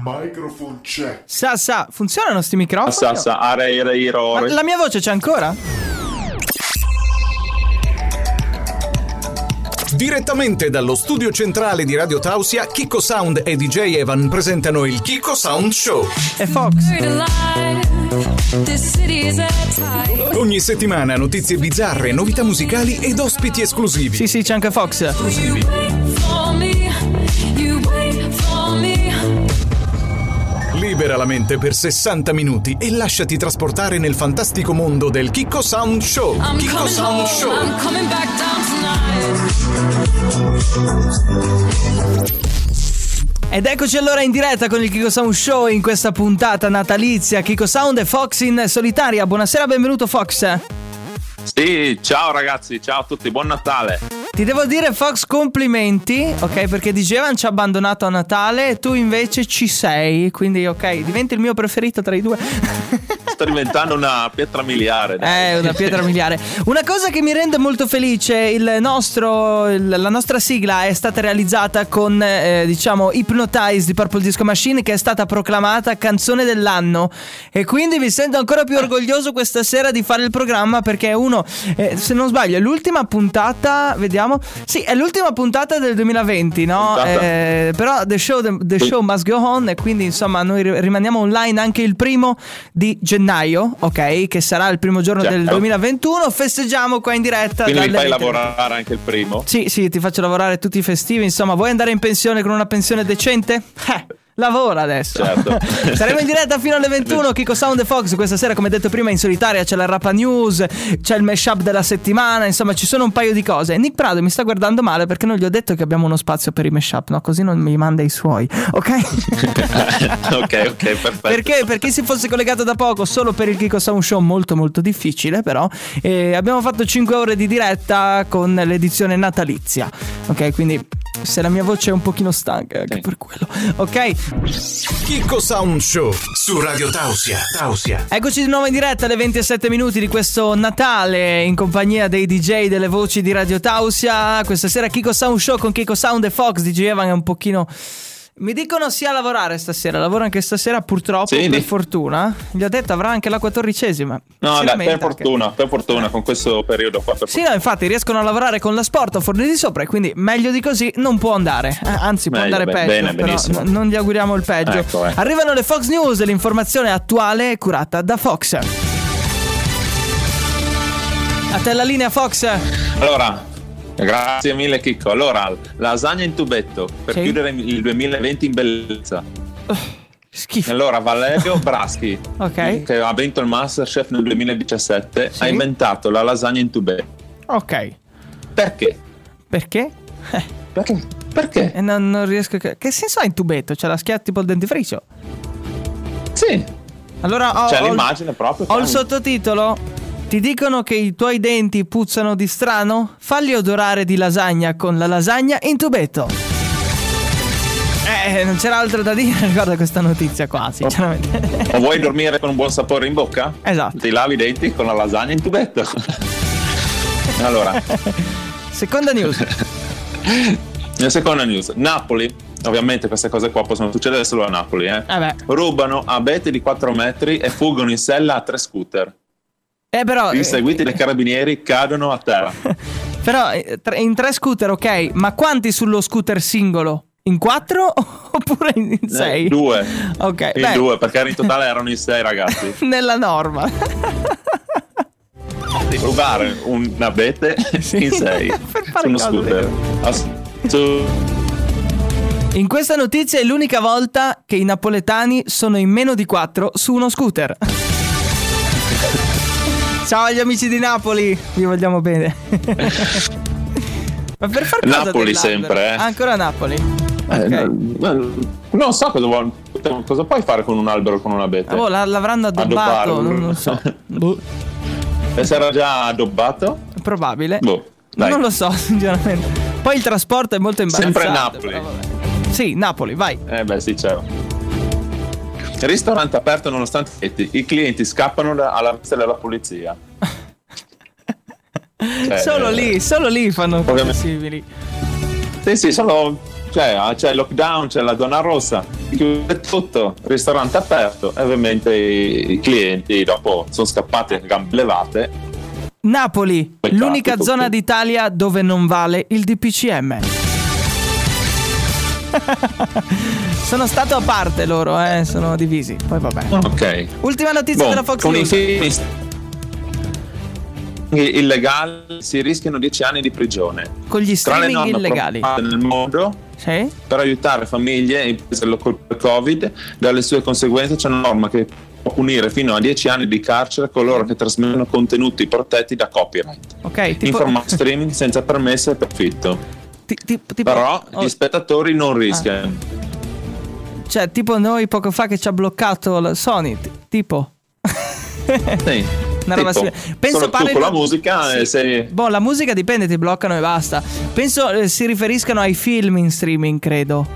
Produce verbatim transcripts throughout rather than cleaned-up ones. Microphone check. Sa, sa, funzionano sti microfoni? Sa, sa, arei, arei, rore. La mia voce c'è ancora? Direttamente dallo studio centrale di Radio Tausia, Chicco Sound e D J Evan presentano il Chicco Sound Show. E Fox. Ogni settimana notizie bizzarre, novità musicali ed ospiti esclusivi. Sì, sì, c'è anche Fox. Esclusivi. Libera la mente per sessanta minuti e lasciati trasportare nel fantastico mondo del Chicco Sound Show. Chicco Sound Show. Ed eccoci allora in diretta con il Chicco Sound Show in questa puntata natalizia. Chicco Sound e Fox in solitaria. Buonasera, benvenuto Fox. Sì, ciao ragazzi, ciao a tutti, buon Natale. Ti devo dire Fox complimenti, ok, perché D J Evan ci ha abbandonato a Natale e tu invece ci sei, quindi ok, diventi il mio preferito tra i due. Sto diventando una pietra miliare. Dai. Eh, una pietra miliare. Una cosa che mi rende molto felice, il nostro, il, la nostra sigla è stata realizzata con, eh, diciamo, Hypnotize di Purple Disco Machine, che è stata proclamata canzone dell'anno, e quindi mi sento ancora più orgoglioso questa sera di fare il programma, perché è uno, eh, se non sbaglio, è l'ultima puntata, vediamo. Sì, è l'ultima puntata del duemilaventi, no? Eh, però the show, the, the show must go on, e quindi insomma noi rimaniamo online anche il primo di gennaio, ok? Che sarà il primo giorno, certo, del duemilaventuno. Festeggiamo qua in diretta. Quindi mi fai lavorare anche il primo? Sì, sì, ti faccio lavorare tutti i festivi. Insomma, vuoi andare in pensione con una pensione decente? Eh, lavora adesso, certo. Saremo in diretta fino alle ventuno. Chicco Sound e Fox questa sera, come detto prima, in solitaria. C'è la Rapa News, c'è il mashup della settimana, insomma ci sono un paio di cose. Nick Prado mi sta guardando male perché non gli ho detto che abbiamo uno spazio per i mashup, no? Così non mi manda i suoi, ok? Ok, ok, perfetto. Perché per chi si fosse collegato da poco, solo per il Chicco Sound Show, molto molto difficile, però eh, abbiamo fatto cinque ore di diretta con l'edizione natalizia, ok? Quindi se la mia voce è un pochino stanca, anche okay, per quello, ok? Chicco Sound Show su Radio Tausia. Tausia. Eccoci di nuovo in diretta alle ventisette minuti di questo Natale, in compagnia dei D J, delle voci di Radio Tausia. Questa sera Chicco Sound Show con Chicco Sound e Fox. D J Evan è un pochino... mi dicono sia a lavorare stasera. Lavora anche stasera, purtroppo, sì, per fortuna. Gli ho detto avrà anche la quattordicesima. No, dai, per fortuna, anche. Per fortuna con questo periodo qua, per sì, no, infatti riescono a lavorare con la Sporto Forni di sopra, e quindi meglio di così non può andare. eh, Anzi, meglio, può andare ben, peggio, bene, benissimo. Però non gli auguriamo il peggio, ecco, eh. Arrivano le Fox News, l'informazione attuale curata da Fox. A te la linea, Fox. Allora, grazie mille Chicco. Allora, lasagna in tubetto per sì, chiudere il duemilaventi in bellezza. Oh, schifo. Allora, Valerio Braschi, okay, che ha vinto il Masterchef nel duemiladiciassette, sì, ha inventato la lasagna in tubetto. Ok. Perché? Perché? Eh. Perché? Perché? Eh, non, non riesco a... Che senso ha in tubetto? C'è la schiaccia tipo il dentifricio? Sì. Allora ho, c'è ho l'immagine proprio. Ho il sottotitolo. Ti dicono che i tuoi denti puzzano di strano? Falli odorare di lasagna con la lasagna in tubetto. Eh, non c'era altro da dire riguardo a questa notizia qua, sinceramente. O vuoi dormire con un buon sapore in bocca? Esatto. Ti lavi i denti con la lasagna in tubetto. Allora, seconda news. La seconda news. Napoli. Ovviamente queste cose qua possono succedere solo a Napoli, eh. eh Rubano abete di quattro metri e fuggono in sella a tre scooter. Eh però inseguiti eh, dai carabinieri, cadono a terra. Però in tre scooter, ok, ma quanti sullo scooter singolo? In quattro oppure in sei? Eh, due. Ok. In beh. due, perché in totale erano in sei ragazzi. Nella norma. Di rubare un abete sì, in sei su uno scooter. Ass- su- In questa notizia è l'unica volta che i napoletani sono in meno di quattro su uno scooter. Ciao agli amici di Napoli, vi vogliamo bene. Ma per far cosa Napoli sempre, eh. Ancora Napoli. Eh, okay. no, non so cosa, vuoi, cosa puoi fare con un albero, con un abete. Oh, l'avranno addobbato, non lo so. Boh. E sarà già addobbato? Probabile. Boh, dai. Non lo so, sinceramente. Poi il trasporto è molto imbarazzante. Sempre Napoli. Sì, Napoli, vai. Eh beh, sì, ciao. Ristorante aperto nonostante i clienti scappano alla vista della polizia. Cioè, solo eh, lì, solo lì fanno cose simili. Sì, sì, solo Cioè, c'è il lockdown, c'è la zona rossa, chiude tutto, ristorante aperto, e ovviamente i clienti dopo sono scappati a gambe levate. Napoli, Beccati l'unica tutti. Zona d'Italia dove non vale il D P C M. Sono stato a parte loro, eh, sono divisi. Poi vabbè. Ok. Ultima notizia bon, della Fox con News. I illegali si rischiano dieci anni di prigione con gli streaming illegali nel mondo, sì? Per aiutare famiglie e imprese del Covid dalle sue conseguenze c'è una norma che può punire fino a dieci anni di carcere coloro che trasmettono contenuti protetti da copyright, okay, tipo... in formato streaming senza permesso e profitto. Ti, ti, tipo... però oh. Gli spettatori non rischiano, ah. Cioè tipo noi poco fa che ci ha bloccato la Sony, t- tipo sì. Tipo, penso sono parli... tu con la musica, sì. eh, se... boh, la musica dipende, ti bloccano e basta. Penso eh, si riferiscano ai film in streaming, credo.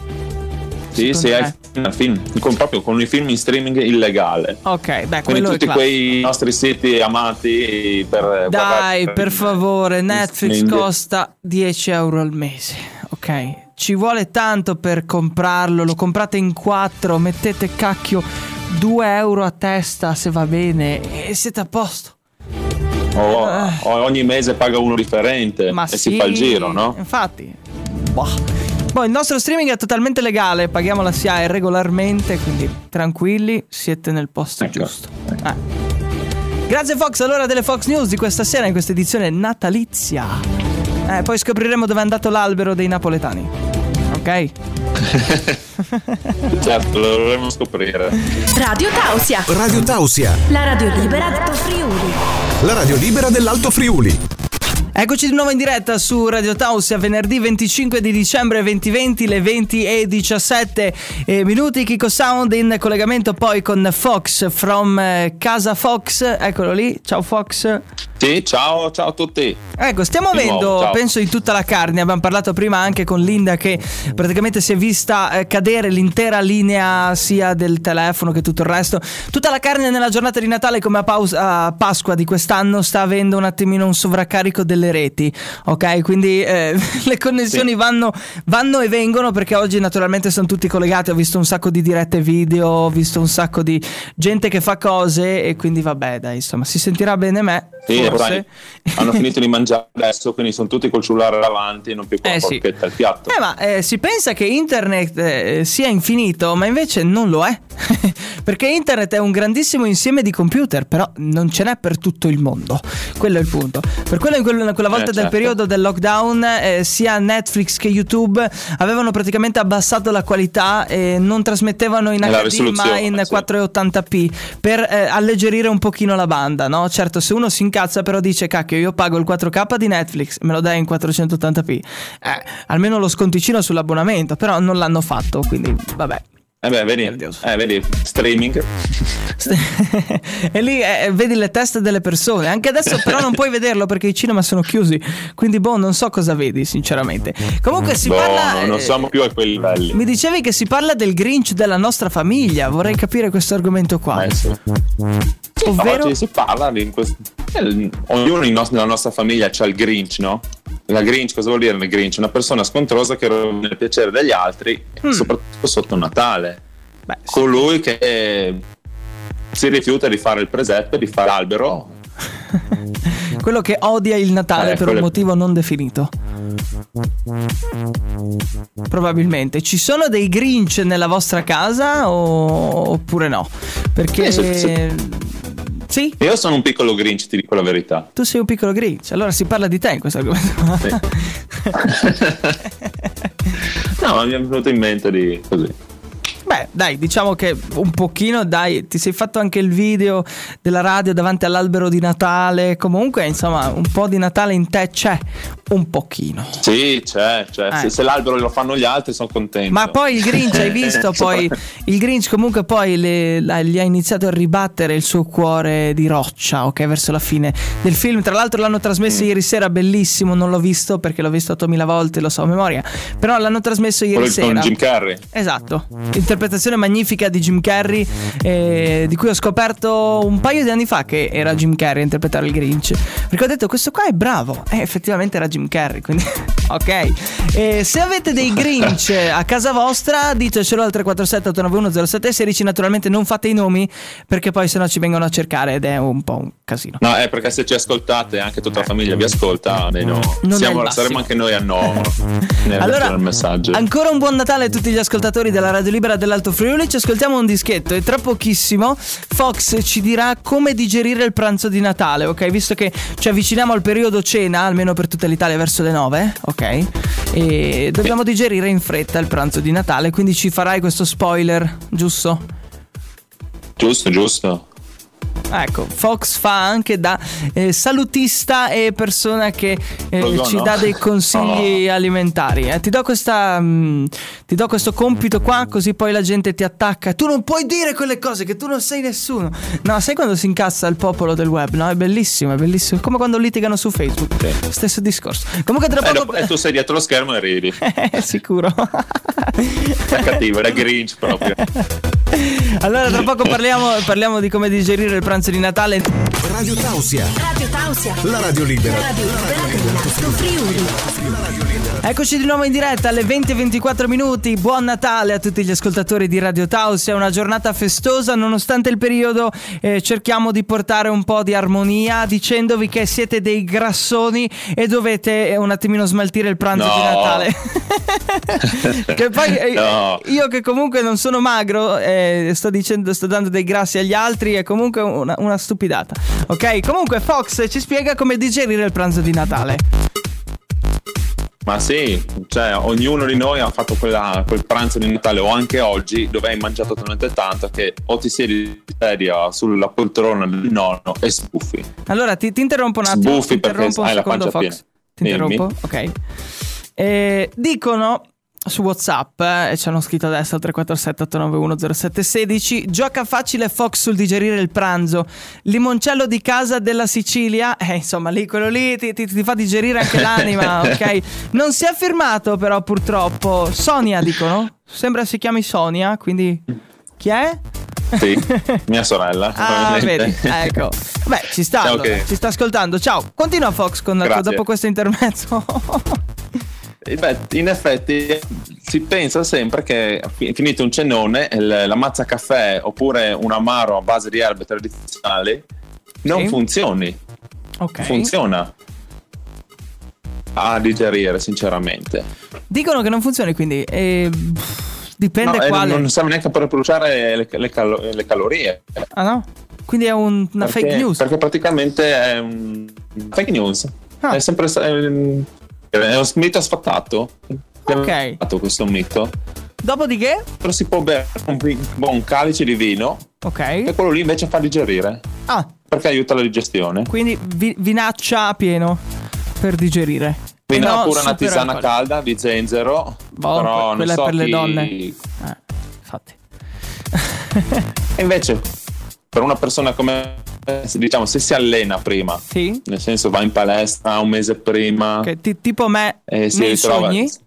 Sì, sì, hai film, con, proprio con i film in streaming illegale. Ok, beh, quindi tutti quei nostri siti amati per... Dai, per favore, Netflix costa dieci euro al mese, ok? Ci vuole tanto per comprarlo, lo comprate in quattro, mettete cacchio... due euro a testa se va bene e siete a posto. Oh, eh. Ogni mese paga uno differente. Ma e sì, si fa il giro, no? Infatti. Boh. Boh, il nostro streaming è totalmente legale, paghiamo la S I A E regolarmente, quindi tranquilli, siete nel posto, ecco, giusto. Ecco. Eh. Grazie Fox, allora, delle Fox News di questa sera in questa edizione natalizia. Eh, poi scopriremo dove è andato l'albero dei napoletani. Ok? Certo, lo dovremmo scoprire. Radio Tausia. Radio Tausia. La radio libera dell'Alto Friuli. La radio libera dell'Alto Friuli. Eccoci di nuovo in diretta su Radio Tausia, venerdì venticinque di dicembre duemilaventi, le venti e diciassette minuti. Chicco Sound in collegamento poi con Fox from Casa Fox. Eccolo lì, ciao Fox. Sì, ciao, ciao a tutti. Ecco, stiamo di avendo, nuovo, penso, in tutta la carne. Abbiamo parlato prima anche con Linda che praticamente si è vista cadere l'intera linea sia del telefono che tutto il resto. Tutta la carne nella giornata di Natale come a, paus- a Pasqua di quest'anno sta avendo un attimino un sovraccarico del le reti, ok? Quindi eh, le connessioni sì. vanno, vanno e vengono, perché oggi naturalmente sono tutti collegati. Ho visto un sacco di dirette video, ho visto un sacco di gente che fa cose e quindi vabbè, dai, insomma, si sentirà bene me. Sì, forse. Hanno finito di mangiare adesso, quindi sono tutti col cellulare davanti e non più con eh, la porchetta sì. al piatto. Eh, ma eh, si pensa che internet eh, sia infinito, ma invece non lo è. Perché internet è un grandissimo insieme di computer, però non ce n'è per tutto il mondo. Quello è il punto. Per quello in quella quella volta eh, certo. del periodo del lockdown eh, sia Netflix che YouTube avevano praticamente abbassato la qualità e non trasmettevano in H D ma in sì. quattrocentoottanta p per eh, alleggerire un pochino la banda, no? Certo, se uno si incazza però dice cacchio, io pago il quattro K di Netflix, me lo dai in quattrocentottanta p, eh, almeno lo sconticino sull'abbonamento, però non l'hanno fatto, quindi vabbè. Eh beh, vedi, eh, vedi streaming. E lì eh, vedi le teste delle persone. Anche adesso però non puoi vederlo perché i cinema sono chiusi. Quindi boh, non so cosa vedi sinceramente. Comunque si boh, parla no, non siamo più a quei livelli. Mi dicevi che si parla del Grinch della nostra famiglia. Vorrei capire questo argomento qua. Eh, sì. Ovvero? Oggi si parla di questo... eh, ognuno in nos- nella nostra famiglia c'ha il Grinch, no? La Grinch, cosa vuol dire il Grinch? Una persona scontrosa che rovina il piacere degli altri, mm. soprattutto sotto Natale. Beh, sì. Colui che eh, si rifiuta di fare il presepe, di fare l'albero. Quello che odia il Natale eh, per quelle... un motivo non definito. Probabilmente. Ci sono dei Grinch nella vostra casa o... oppure no? Perché... Eh, se, se... Sì? Io sono un piccolo Grinch, ti dico la verità. Tu sei un piccolo Grinch, allora si parla di te in questo argomento. Sì. No, mi è venuto in mente di così. Beh, dai, diciamo che un pochino, dai, ti sei fatto anche il video della radio davanti all'albero di Natale. Comunque, insomma, un po' di Natale in te c'è, un pochino. Sì, c'è, c'è. Eh. Se, se l'albero lo fanno gli altri sono contento. Ma poi il Grinch, hai visto, poi il Grinch comunque poi le, la, gli ha iniziato a ribattere il suo cuore di roccia, ok, verso la fine del film. Tra l'altro l'hanno trasmesso mm. ieri sera, bellissimo, non l'ho visto perché l'ho visto ottomila volte, lo so a memoria, però l'hanno trasmesso ieri Quello sera. Con Jim Carrey. Esatto. Interpretato un'interpretazione magnifica di Jim Carrey, eh, di cui ho scoperto un paio di anni fa che era Jim Carrey a interpretare il Grinch, perché ho detto questo qua è bravo, e eh, effettivamente era Jim Carrey, quindi ok. Eh, se avete dei Grinch a casa vostra ditecelo al tre quattro sette otto nove uno zero sette uno sei, naturalmente non fate i nomi perché poi sennò ci vengono a cercare ed è un po' un casino. No, è perché se ci ascoltate anche tutta la famiglia vi ascolta, noi no. Siamo, saremo anche noi a no. Allora, il messaggio. Ancora un buon Natale a tutti gli ascoltatori della Radio Libera dell'Alto Friuli. Ci ascoltiamo un dischetto e tra pochissimo Fox ci dirà come digerire il pranzo di Natale, ok? Visto che ci avviciniamo al periodo cena, almeno per tutta l'Italia verso le nove, ok? E dobbiamo digerire in fretta il pranzo di Natale, quindi ci farai questo spoiler, giusto? Giusto, giusto. Ecco, Fox fa anche da eh, salutista e persona che eh, ci dà dei consigli oh. alimentari. Eh, ti do questa, mh, ti do questo compito qua, così poi la gente ti attacca. Tu non puoi dire quelle cose che tu non sei nessuno. No, sai quando si incassa il popolo del web? No, è bellissimo, è bellissimo. Come quando litigano su Facebook. Sì. Stesso discorso. Comunque tra poco. Eh, dopo, eh, tu sei dietro lo schermo e ridi. Eh, sicuro. È cattivo, era Grinch proprio. Allora tra poco parliamo, parliamo di come digerire il pranzo di Natale. Radio Tausia. Radio Tausia. La radio libera. La radio libera. Eccoci di nuovo in diretta alle venti e ventiquattro minuti. Buon Natale a tutti gli ascoltatori di Radio Tausia. Una giornata festosa nonostante il periodo. Eh, cerchiamo di portare un po' di armonia dicendovi che siete dei grassoni e dovete un attimino smaltire il pranzo no. di Natale. Che poi eh, no. io che comunque non sono magro, eh, sto dicendo, sto dando dei grassi agli altri, è comunque una, una stupidata. Ok, comunque Fox ci spiega come digerire il pranzo di Natale. Ma sì, cioè ognuno di noi ha fatto quella, quel pranzo di Natale o anche oggi dove hai mangiato talmente tanto che o ti siedi sulla poltrona del nonno e sbuffi. Allora ti, ti interrompo un attimo. Sbuffi perché hai la pancia piena. Ti interrompo, ok. Eh, dicono su WhatsApp, eh, e ci hanno scritto adesso al tre quattro sette otto nove uno zero sette uno sei, gioca facile Fox sul digerire il pranzo, limoncello di casa della Sicilia, eh, insomma lì quello lì ti, ti, ti fa digerire anche l'anima, ok? Non si è firmato però purtroppo Sonia, dicono, sembra si chiami Sonia, quindi chi è? Sì, mia sorella. Ah, vedi, ecco. Beh, ci sta, allora, okay. ci sta ascoltando. Ciao, continua Fox con, con dopo questo intermezzo. Beh, in effetti si pensa sempre che finito un cenone la mazza caffè oppure un amaro a base di erbe tradizionali non sì. funzioni okay. funziona a digerire sinceramente, dicono che non funzioni, quindi eh, dipende no, quale, non serve neanche per bruciare le, le, calo- le calorie. Ah no? Quindi è un, una perché, fake news, perché praticamente è un fake news ah. è sempre eh, è un mito sfatato. Ok. Fatto questo mito. Dopodiché? Però si può bere un buon calice di vino. Ok. E quello lì invece fa digerire. Ah. Perché aiuta la digestione. Quindi vi- vinaccia a pieno per digerire. Vino no, pure una tisana alcol. calda di zenzero. Boh, però que- quella non so per chi... le donne. Eh, infatti. E invece per una persona come, diciamo, se si allena prima, sì. nel senso va in palestra un mese prima, okay, t- tipo me e si ritrova ecco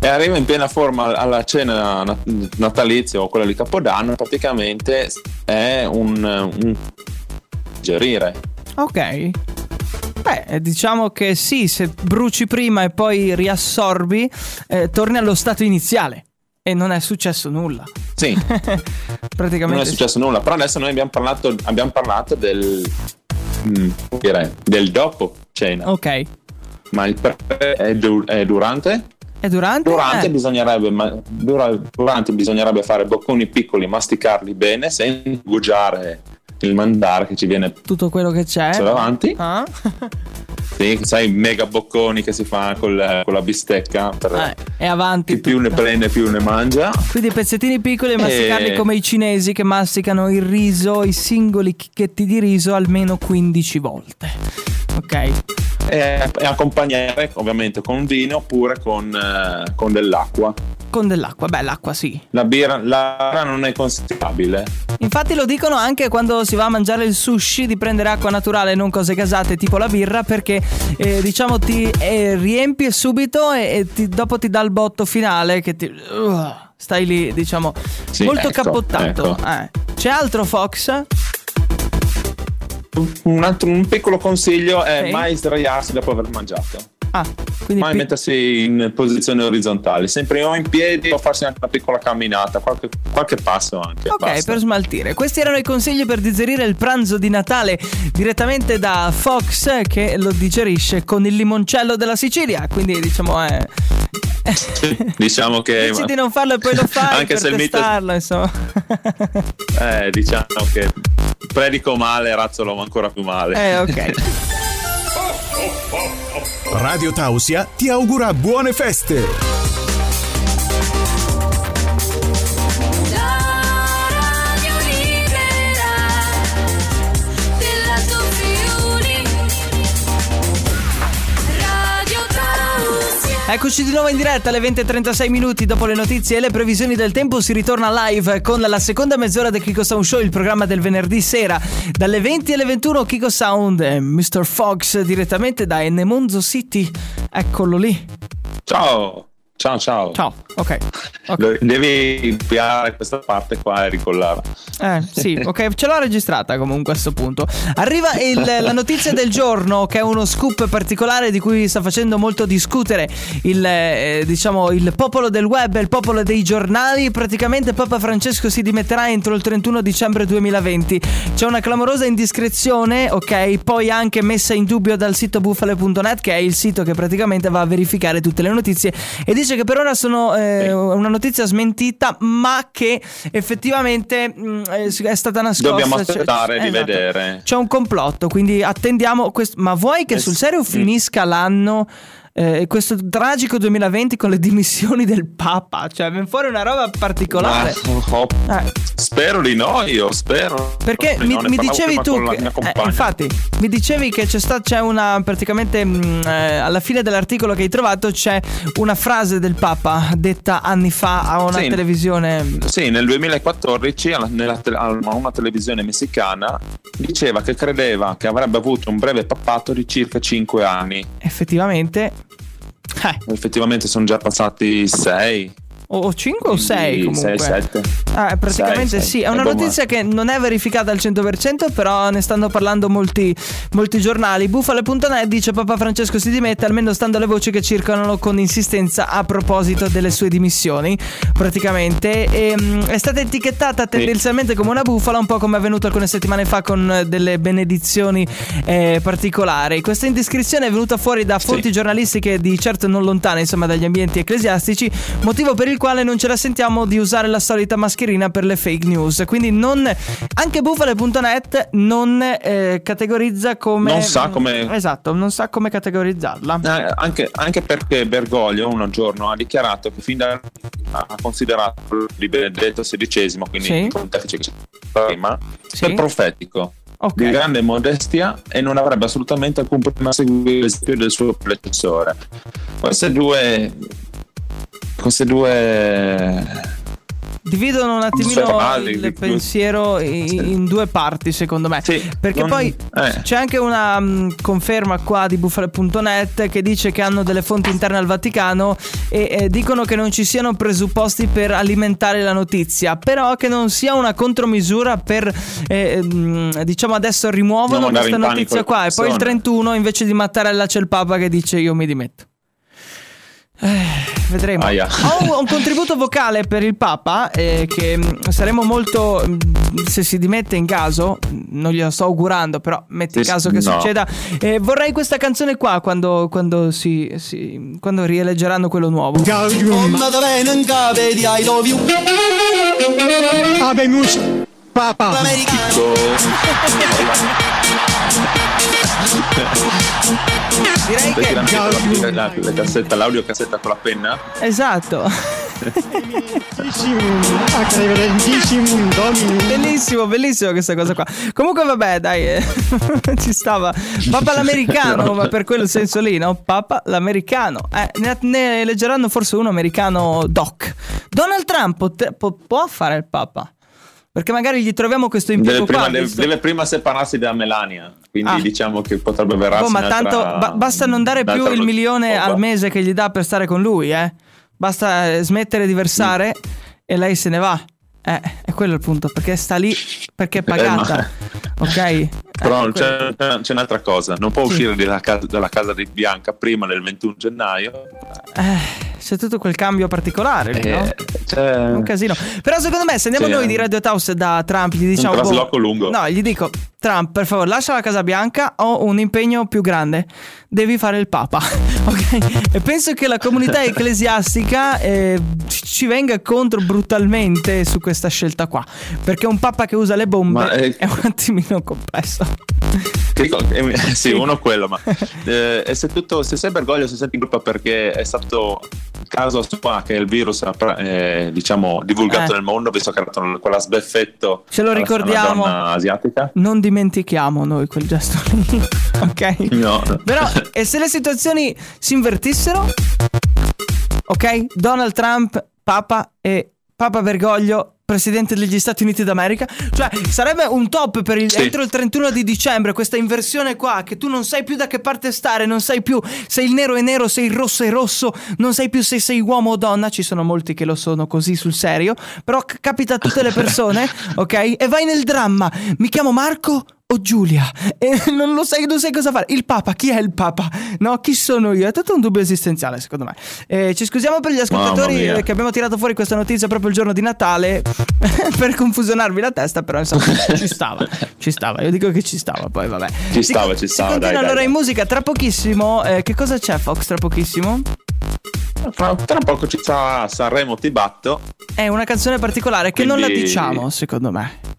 e arriva in piena forma alla cena nat- natalizia o quella di Capodanno, praticamente è un, un digerire. Ok. Beh, diciamo che sì, se bruci prima e poi riassorbi, eh, torni allo stato iniziale. E non è successo nulla. Sì. Praticamente non è successo sì. nulla. Però adesso noi abbiamo parlato, abbiamo parlato del mh, direi, del dopo cena. Ok. Ma il pre è, du- è durante? È durante? Durante, eh. bisognerebbe, ma, dura- durante bisognerebbe fare bocconi piccoli, masticarli bene, senza bugiare il mandare che ci viene tutto quello che c'è davanti. Ah. Sì, sai, mega bocconi che si fa col, con la bistecca per ah, è avanti chi tutto. Più ne prende più ne mangia, quindi pezzettini piccoli e masticarli come i cinesi che masticano il riso, i singoli chicchetti di riso almeno quindici volte, ok? E, e accompagnare ovviamente con vino oppure con, eh, con dell'acqua. Con dell'acqua, beh l'acqua sì. La birra, la birra non è consigliabile. Infatti lo dicono anche quando si va a mangiare il sushi, di prendere acqua naturale, non cose gasate tipo la birra, perché eh, diciamo ti eh, riempi subito e, e ti, dopo ti dà il botto finale che ti uh, stai lì, diciamo, sì, molto ecco, cappottato. Ecco. Eh. C'è altro, Fox? Un, altro, un piccolo consiglio è okay. mai sdraiarsi dopo aver mangiato. Ah, mai pi- mettersi in posizione orizzontale, sempre o in piedi o farsi anche una piccola camminata, qualche, qualche passo anche. Ok, basta. Per smaltire. Questi erano i consigli per digerire il pranzo di Natale, direttamente da Fox, che lo digerisce con il limoncello della Sicilia. Quindi diciamo è... diciamo che dici ma... di non farlo e poi lo fai anche per se testarlo, il mito... insomma. eh, diciamo che predico male, razzolo ancora più male. Eh, ok. Radio Tausia ti augura buone feste. La radio libera dell'Alto Friuli. Radio Tausia. Eccoci di nuovo in diretta alle venti e trentasei minuti. Dopo le notizie e le previsioni del tempo si ritorna live con la seconda mezz'ora del Chicco Sound Show, il programma del venerdì sera. Dalle venti alle ventuno Chicco Sound e mister Fox direttamente da Ennemonzo City. Eccolo lì. Ciao, ciao, ciao. Ciao, ok. okay. Devi inviare questa parte qua e ricollarla. Eh, sì, ok, ce l'ho registrata comunque a sto punto. Arriva il, la notizia del giorno, che è uno scoop particolare di cui sta facendo molto discutere il, eh, diciamo, il popolo del web, il popolo dei giornali. Praticamente Papa Francesco si dimetterà entro il trentuno dicembre duemilaventi. C'è una clamorosa indiscrezione, ok, poi anche messa in dubbio dal sito bufale punto net, che è il sito che praticamente va a verificare tutte le notizie, e dice che per ora sono eh, una notizia smentita, ma che effettivamente mh, è stata nascosta. Dobbiamo aspettare, cioè, di esatto. vedere. C'è un complotto, quindi attendiamo quest- ma vuoi che sul serio finisca l'anno, eh, questo tragico duemilaventi, con le dimissioni del Papa? Cioè viene fuori una roba particolare. Ma, eh. Spero di no, io spero. Perché mi, mi dicevi tu che, eh, infatti mi dicevi che c'è sta, c'è una praticamente mh, eh, alla fine dell'articolo che hai trovato c'è una frase del Papa detta anni fa a una sì, televisione. Sì, nel duemilaquattordici alla, nella, a una televisione messicana diceva che credeva che avrebbe avuto un breve papato di circa cinque anni. Effettivamente eh. Effettivamente sono già passati sei o cinque o sei comunque sei sette ah, praticamente sei, sì sei. È una notizia che non è verificata al cento per cento, però ne stanno parlando molti, molti giornali. Bufale punto net dice: Papa Francesco si dimette, almeno stando alle voci che circolano con insistenza a proposito delle sue dimissioni. Praticamente e, mh, è stata etichettata tendenzialmente come una bufala, un po' come è avvenuto alcune settimane fa con delle benedizioni eh, particolari. Questa indiscrezione è venuta fuori da fonti sì. giornalistiche di certo non lontane, insomma, dagli ambienti ecclesiastici, motivo per il quale non ce la sentiamo di usare la solita mascherina per le fake news. Quindi non, anche bufale punto net non eh, categorizza come non sa come esatto non sa come categorizzarla, eh, anche, anche perché Bergoglio un giorno ha dichiarato che fin da ha considerato di Benedetto sedicesimo, quindi sì. il pontefice che c'è prima, sì. per profetico, okay. di grande modestia, e non avrebbe assolutamente alcun problema a seguire l'esempio del suo predecessore. Queste due Queste due dividono un attimino il pensiero in due parti, secondo me, sì, perché non... poi eh. c'è anche una um, conferma qua di bufale punto net che dice che hanno delle fonti interne al Vaticano e eh, dicono che non ci siano presupposti per alimentare la notizia, però che non sia una contromisura per eh, diciamo adesso rimuovono questa notizia qua, e poi il trentuno invece di Mattarella c'è il Papa che dice io mi dimetto. Eh, vedremo. Ah, yeah. Ho un contributo vocale per il Papa eh, che saremo molto, se si dimette in caso, non glielo sto augurando, però metti in caso che no. succeda, eh, vorrei questa canzone qua quando, quando si, si quando rieleggeranno quello nuovo. Abemus Papa. Direi che la, la, la, la cassetta, l'audio cassetta con la penna. Esatto. Bellissimo, bellissimo questa cosa qua. Comunque vabbè, dai, eh. ci stava Papa l'americano, ma per quello senso lì, no? Papa l'americano. Eh, ne, ne leggeranno forse uno americano doc. Donald Trump pot- può fare il Papa. Perché magari gli troviamo questo impiego deve qua. Prima, questo... Deve, deve prima separarsi da Melania, quindi ah. diciamo che potrebbe avere... Oh, ma tanto ba- basta non dare più il milione al mese che gli dà per stare con lui, eh. Basta smettere di versare mm. e lei se ne va. Eh, è quello il punto, perché sta lì, perché è pagata. Eh, ma... Ok? Però eh, c'è, c'è un'altra cosa, non può sì. uscire dalla casa, dalla casa di Bianca prima del ventuno gennaio. Eh, c'è tutto quel cambio particolare, eh, no? C'è un casino. Però secondo me se andiamo c'è... noi di Radio Tausia da Trump gli diciamo un trasloco boh, lungo. No, gli dico Trump, per favore, lascia la Casa Bianca, ho un impegno più grande, devi fare il Papa. Ok? E penso che la comunità ecclesiastica eh, ci venga contro brutalmente su questa scelta qua, perché un Papa che usa le bombe ma, eh... è un attimino complesso. Sì, uno quello, ma eh, e se, tutto, se sei Bergoglio si sente in gruppo perché è stato caso qua che il virus ha eh, diciamo divulgato eh. nel mondo, visto che ha fatto quella sbeffetto, ce lo ricordiamo, donna asiatica, non dimentichiamo noi quel gesto lì. Ok, no. Però e se le situazioni si invertissero, ok, Donald Trump Papa e Papa Bergoglio Presidente degli Stati Uniti d'America, cioè sarebbe un top per il, sì. entro il trentuno di dicembre, questa inversione qua che tu non sai più da che parte stare, non sai più se il nero è nero, se il rosso è rosso, non sai più se sei uomo o donna, ci sono molti che lo sono così sul serio, però c- capita a tutte le persone, ok? E vai nel dramma, mi chiamo Marco o Giulia e non lo sai, non sai cosa fare, il Papa, chi è il Papa, no, chi sono io, è tutto un dubbio esistenziale secondo me. Eh, ci scusiamo per gli ascoltatori che abbiamo tirato fuori questa notizia proprio il giorno di Natale per confusionarvi la testa, però insomma ci stava, ci stava, io dico che ci stava, poi vabbè ci stava, si, ci stava, si dai, continua dai, allora dai. In musica tra pochissimo eh, che cosa c'è Fox tra pochissimo? Tra, tra poco ci sarà Sanremo Ti Batto, è una canzone particolare che quindi... non la diciamo secondo me.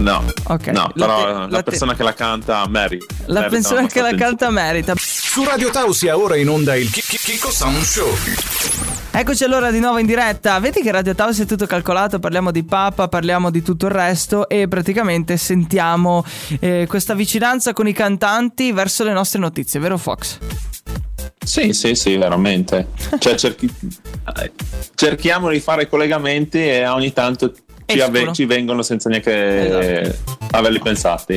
No, okay. no, però la, te, la persona te. che la canta merita. La merita persona che la canta merita. Su Radio Tausia ora in onda il Chicco Sound Show. Eccoci allora di nuovo in diretta. Vedi che Radio Tausia è tutto calcolato. Parliamo di Papa, parliamo di tutto il resto e praticamente sentiamo eh, questa vicinanza con i cantanti verso le nostre notizie, vero Fox? Sì, sì, sì, veramente. Cioè cerchi... cerchiamo di fare collegamenti e ogni tanto... Ci, ave- ci vengono senza neanche esatto. averli pensati.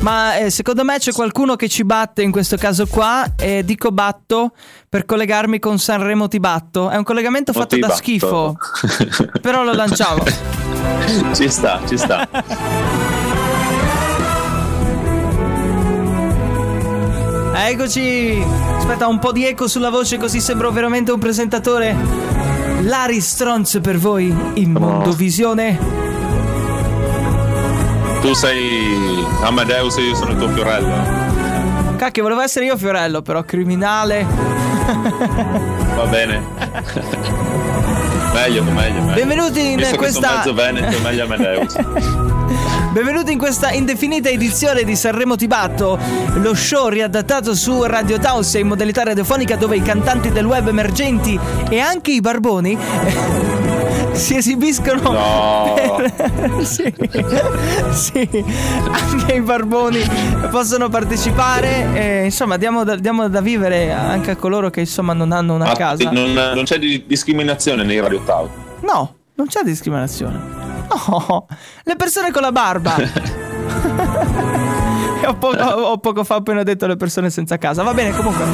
Ma eh, secondo me c'è qualcuno che ci batte in questo caso qua. E dico batto per collegarmi con Sanremo Ti Batto. È un collegamento fatto da batto. schifo. Però lo lanciamo. Ci sta, ci sta. Eccoci. Aspetta un po' di eco sulla voce, così sembro veramente un presentatore. Larry Strons per voi in Mondovisione. Tu sei Amadeus e io sono il tuo Fiorello. Cacchio, volevo essere io Fiorello, però criminale. Va bene. Meglio, meglio, meglio. Benvenuti in questa... Sono mezzo Veneto, meglio Amadeus. Benvenuti in questa indefinita edizione di Sanremo Ti Batto, lo show riadattato su Radio Tausia in modalità radiofonica dove i cantanti del web emergenti e anche i barboni si esibiscono no. per... sì. sì, anche i barboni possono partecipare e, insomma diamo da, diamo da vivere anche a coloro che insomma non hanno una casa. Non, non c'è discriminazione nei Radio Tausia? No, non c'è discriminazione. No, le persone con la barba. Ho poco, ho poco fa appena detto le persone senza casa. Va bene, comunque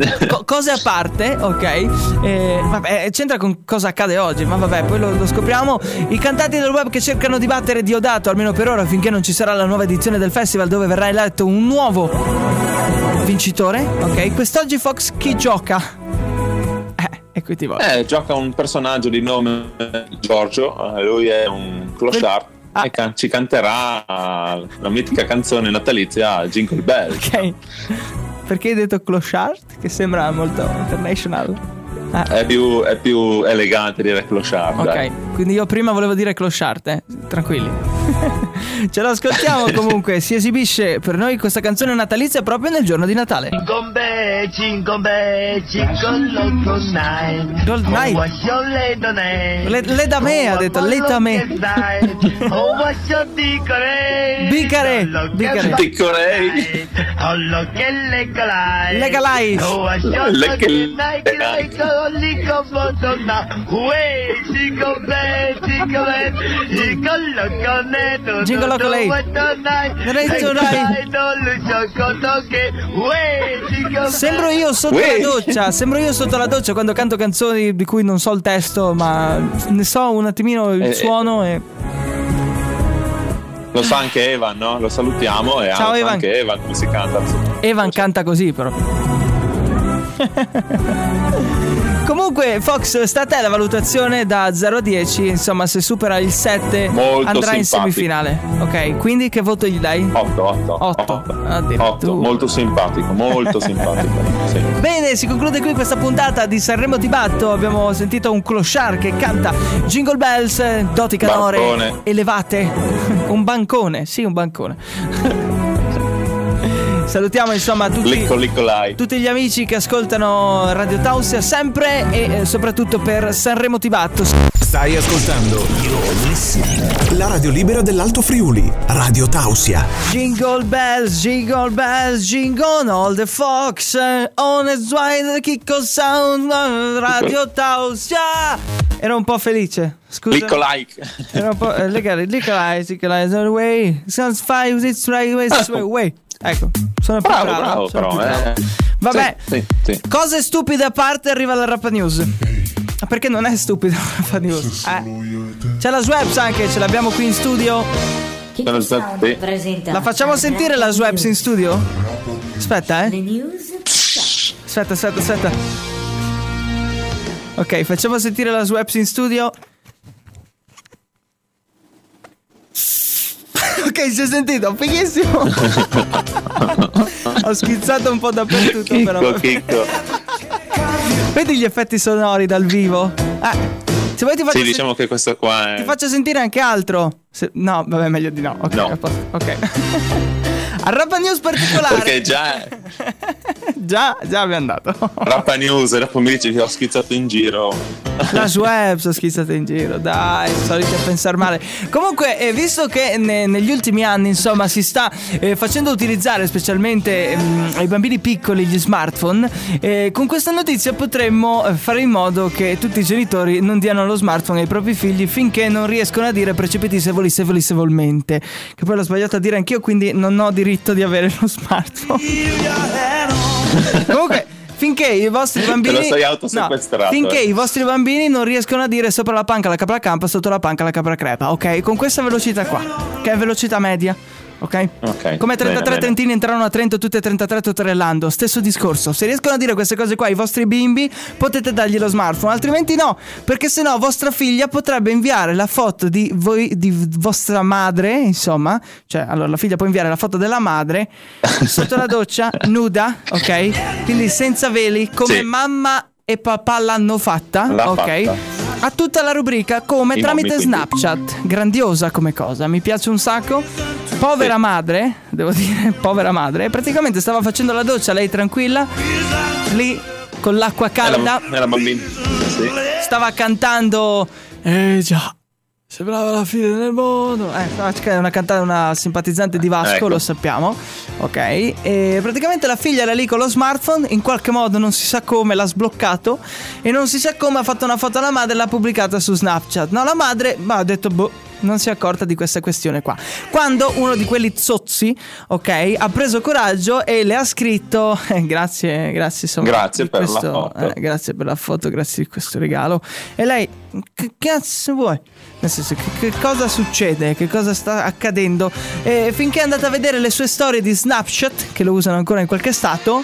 eh, co- cose a parte, ok eh, vabbè, c'entra con cosa accade oggi. Ma vabbè, poi lo, lo scopriamo. I cantanti del web che cercano di battere Diodato, almeno per ora, finché non ci sarà la nuova edizione del festival dove verrà eletto un nuovo vincitore. Ok, quest'oggi Fox chi gioca? Eh, gioca un personaggio di nome Giorgio, lui è un clochard ah. e can- ci canterà la mitica canzone natalizia Jingle Bell. Ok, perché hai detto clochard? Che sembra molto international. ah. è, più, è più elegante dire clochard. Ok, dai. Quindi io prima volevo dire clochard, eh? Tranquilli. Ce l'ascoltiamo comunque. Si esibisce per noi questa canzone natalizia proprio nel giorno di Natale. Gombe, gombe, gold night. Gold night. Le da me ha detto, le da me. Bicare, bicare. Bicare. Legalize. Legalize. Cicco Madonna, uè, Cicco Beh, Cicco Beh, Cicco Loconeto, Cicco Loconeto, sembro io sotto uè. la doccia, sembro io sotto la doccia quando canto canzoni di cui non so il testo, ma ne so un attimino il eh, suono eh. e... Lo sa anche Evan, no? Lo salutiamo e ciao Evan. Anche Evan come si canta. Evan canta così però. Comunque Fox, sta a te la valutazione da zero a dieci, insomma se supera il sette molto andrà simpatico in semifinale. Ok, quindi che voto gli dai? otto, otto, otto, otto, molto simpatico, molto simpatico. Sì. Bene, si conclude qui questa puntata di Sanremo Ti Batto, abbiamo sentito un clochard che canta Jingle Bells, doti canore, bancone elevate, un bancone, sì un bancone. Salutiamo insomma tutti, Licco, Licco, tutti gli amici che ascoltano Radio Tausia sempre e eh, soprattutto per Sanremo Ti Batto. Stai ascoltando la radio libera dell'Alto Friuli, Radio Tausia. Jingle bells, jingle bells, jingle all the fox on a swine, Chicco Sound, Radio Tausia. Era un po' felice. Scusa. Licco like. Era un po' eh, Licco like, Licco like, Licco like, way. Sounds five, it's right way, it's way, way. Ecco, sono più bravo, bravo, bravo, sono però, più bravo. Eh. Vabbè, sì, sì, sì. Cose stupide a parte, arriva la Rapa News. Ma perché non è stupida la Rapa News? Eh. C'è la Swaps anche, ce l'abbiamo qui in studio. La facciamo sentire la Swaps in studio? Aspetta, eh. Aspetta, aspetta, aspetta. Ok, facciamo sentire la Swaps in studio. Ok, si è sentito, fighissimo. Ho schizzato un po' dappertutto Chicco, però. Chicco. Vedi gli effetti sonori dal vivo? Ah, se vuoi ti faccio sì, diciamo sen- che questo qua è... Ti faccio sentire anche altro se... No, vabbè, meglio di no. Ok, no. A posto. Ok. A Rapa News particolare. Perché già Già, già mi è andato Rapa News, dopo mi dici che ho schizzato in giro la Schweppes, ho schizzato in giro. Dai, soliti a pensare male. Comunque, eh, visto che ne, negli ultimi anni insomma si sta eh, facendo utilizzare specialmente mh, ai bambini piccoli gli smartphone, eh, con questa notizia potremmo fare in modo che tutti i genitori non diano lo smartphone ai propri figli finché non riescono a dire precipitisevoli, sevoli, sevolmente. Che poi l'ho sbagliato a dire anch'io, quindi non ho diritto di avere lo smartphone. Comunque, finché i vostri bambini no, finché eh. i vostri bambini non riescono a dire sopra la panca la capra campa, sotto la panca la capra crepa, ok? Con questa velocità qua, che è velocità media, ok? Okay. Come trentatré bene, trentini bene. Entrarono a Trento tutte e trentatré tutorellando, stesso discorso. Se riescono a dire queste cose qua ai vostri bimbi, potete dargli lo smartphone, altrimenti no, perché sennò vostra figlia potrebbe inviare la foto di voi, di vostra madre, insomma, cioè allora la figlia può inviare la foto della madre sotto la doccia, nuda, ok? Quindi senza veli, come sì. mamma e papà l'hanno fatta, l'ha ok? Fatta. A tutta la rubrica come I tramite nomi, Snapchat. Grandiosa come cosa, mi piace un sacco. Povera sì. madre, devo dire, povera madre. Praticamente stava facendo la doccia, lei tranquilla, lì con l'acqua calda. Era, era bambina. Sì. Stava cantando. Eh già. Sembrava la fine del mondo. Eh, è una cantata, una simpatizzante di Vasco, ecco. Lo sappiamo. Ok. E praticamente la figlia era lì con lo smartphone. In qualche modo non si sa come l'ha sbloccato. E non si sa come ha fatto una foto alla madre e l'ha pubblicata su Snapchat. No, la madre ma ha detto boh, non si è accorta di questa questione qua. Quando uno di quelli zozzi, ok, ha preso coraggio e le ha scritto eh, grazie, grazie insomma, grazie per questo, la foto eh, grazie per la foto, grazie di questo regalo. E lei, che cazzo vuoi? Nel senso, che, che cosa succede? Che cosa sta accadendo? E finché è andata a vedere le sue storie di Snapchat, che lo usano ancora in qualche stato,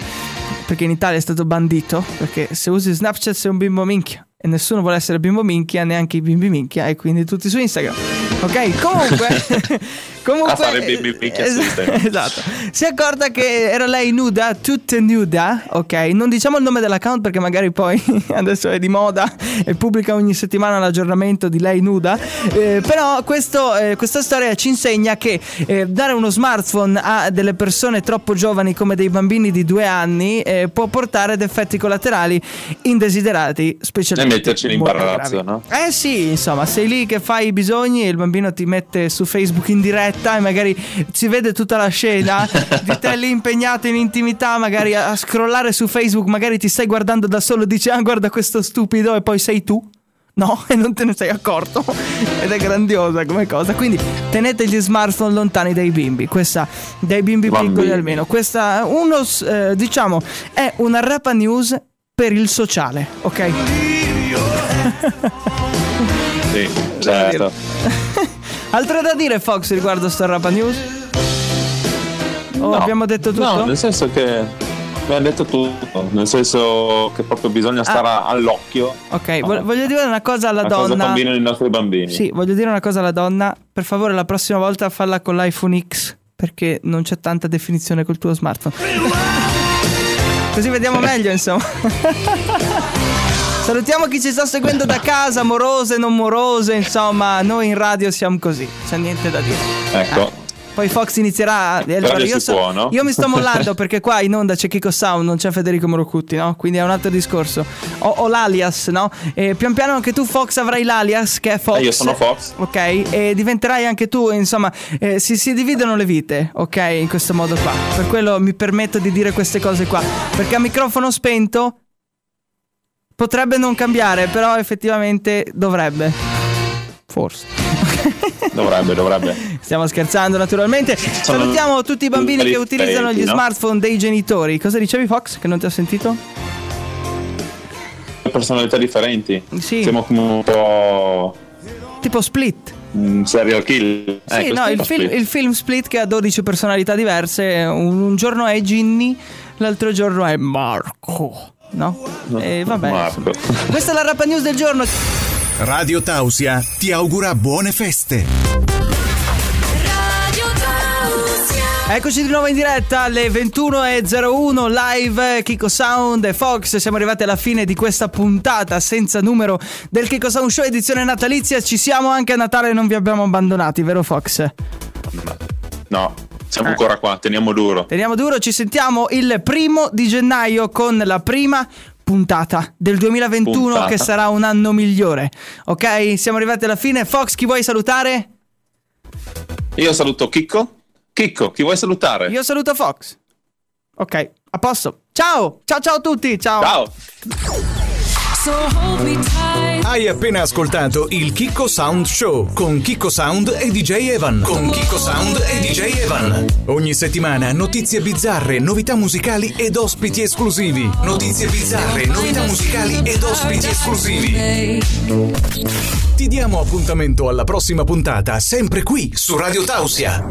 perché in Italia è stato bandito, perché se usi Snapchat sei un bimbo minchia e nessuno vuole essere bimbo minchia, neanche i bimbi minchia, e quindi tutti su Instagram. Ok, comunque comunque a fare bimbi minchia es- su Instagram. Esatto. Si è accorta che era lei nuda, tutta nuda, ok? Non diciamo il nome dell'account perché magari poi adesso è di moda e pubblica ogni settimana l'aggiornamento di lei nuda, eh, però questo, eh, questa storia ci insegna che eh, dare uno smartphone a delle persone troppo giovani come dei bambini di due anni eh, può portare ad effetti collaterali indesiderati, specialmente metterci l'imbarazzo, no? Eh sì, insomma, sei lì che fai i bisogni e il bambino ti mette su Facebook in diretta intimità e magari si vede tutta la scena di te lì impegnato in intimità, magari a scrollare su Facebook, magari ti stai guardando da solo, dici ah guarda questo stupido, e poi sei tu. No, e non te ne sei accorto. Ed è grandiosa come cosa. Quindi tenete gli smartphone lontani dai bimbi. Questa, dai bimbi Bambini. piccoli almeno. Questa, uno, eh, diciamo, è una rapa news per il sociale, ok? Sì, certo. Altro da dire, Fox, riguardo sta rapa news? O no, abbiamo detto tutto? No, nel senso che... mi ha detto tutto, nel senso che proprio bisogna stare ah. all'occhio. Ok, no. voglio dire una cosa alla una donna. Cosa combinano i nostri bambini. Sì, voglio dire una cosa alla donna. Per favore, la prossima volta falla con l'iPhone X, perché non c'è tanta definizione col tuo smartphone. Così vediamo meglio, insomma. Salutiamo chi ci sta seguendo da casa, morose, non morose, insomma. Noi in radio siamo così, c'è niente da dire. Ecco. Ah. Poi Fox inizierà a... allora, io, so... può, no? io mi sto mollando perché qua in onda c'è Chicco Sound, non c'è Federico Morocutti, no? Quindi è un altro discorso. Ho, ho l'alias, no? E pian piano anche tu, Fox, avrai l'alias che è Fox. Eh, io sono Fox. Ok, e diventerai anche tu, insomma, eh, si, si dividono le vite, ok? In questo modo qua. Per quello mi permetto di dire queste cose qua, perché a microfono spento potrebbe non cambiare, però effettivamente dovrebbe. Forse. Dovrebbe, dovrebbe. Stiamo scherzando, naturalmente. Sono Salutiamo tutti i bambini che utilizzano gli no? smartphone dei genitori. Cosa dicevi, Fox, che non ti ho sentito? Personalità differenti. Sì. Siamo come un po'... tipo Split. Un serial killer. Sì, eh, no, il, fil- split. il film Split che ha dodici personalità diverse. Un, un giorno è Ginny, l'altro giorno è Marco. No? no. E vabbè. Marco. Questa è la Rapa News del giorno. Radio Tausia ti augura buone feste. Radio Tausia. Eccoci di nuovo in diretta alle ventuno e zero uno live Chicco Sound e Fox. Siamo arrivati alla fine di questa puntata senza numero del Chicco Sound Show edizione natalizia. Ci siamo anche a Natale, non vi abbiamo abbandonati, vero Fox? No. Siamo ancora qua, teniamo duro. Teniamo duro, ci sentiamo il primo di gennaio con la prima puntata del duemilaventuno puntata. Che sarà un anno migliore. Ok, siamo arrivati alla fine. Fox, chi vuoi salutare? Io saluto Chicco. Chicco, chi vuoi salutare? Io saluto Fox. Ok, a posto. Ciao, ciao ciao a tutti, ciao. Ciao. Hai appena ascoltato il Chicco Sound Show con Chicco Sound e D J Evan. Con Chicco Sound e D J Evan. Ogni settimana notizie bizzarre, novità musicali ed ospiti esclusivi. Notizie bizzarre, novità musicali ed ospiti esclusivi. Ti diamo appuntamento alla prossima puntata, sempre qui su Radio Tausia.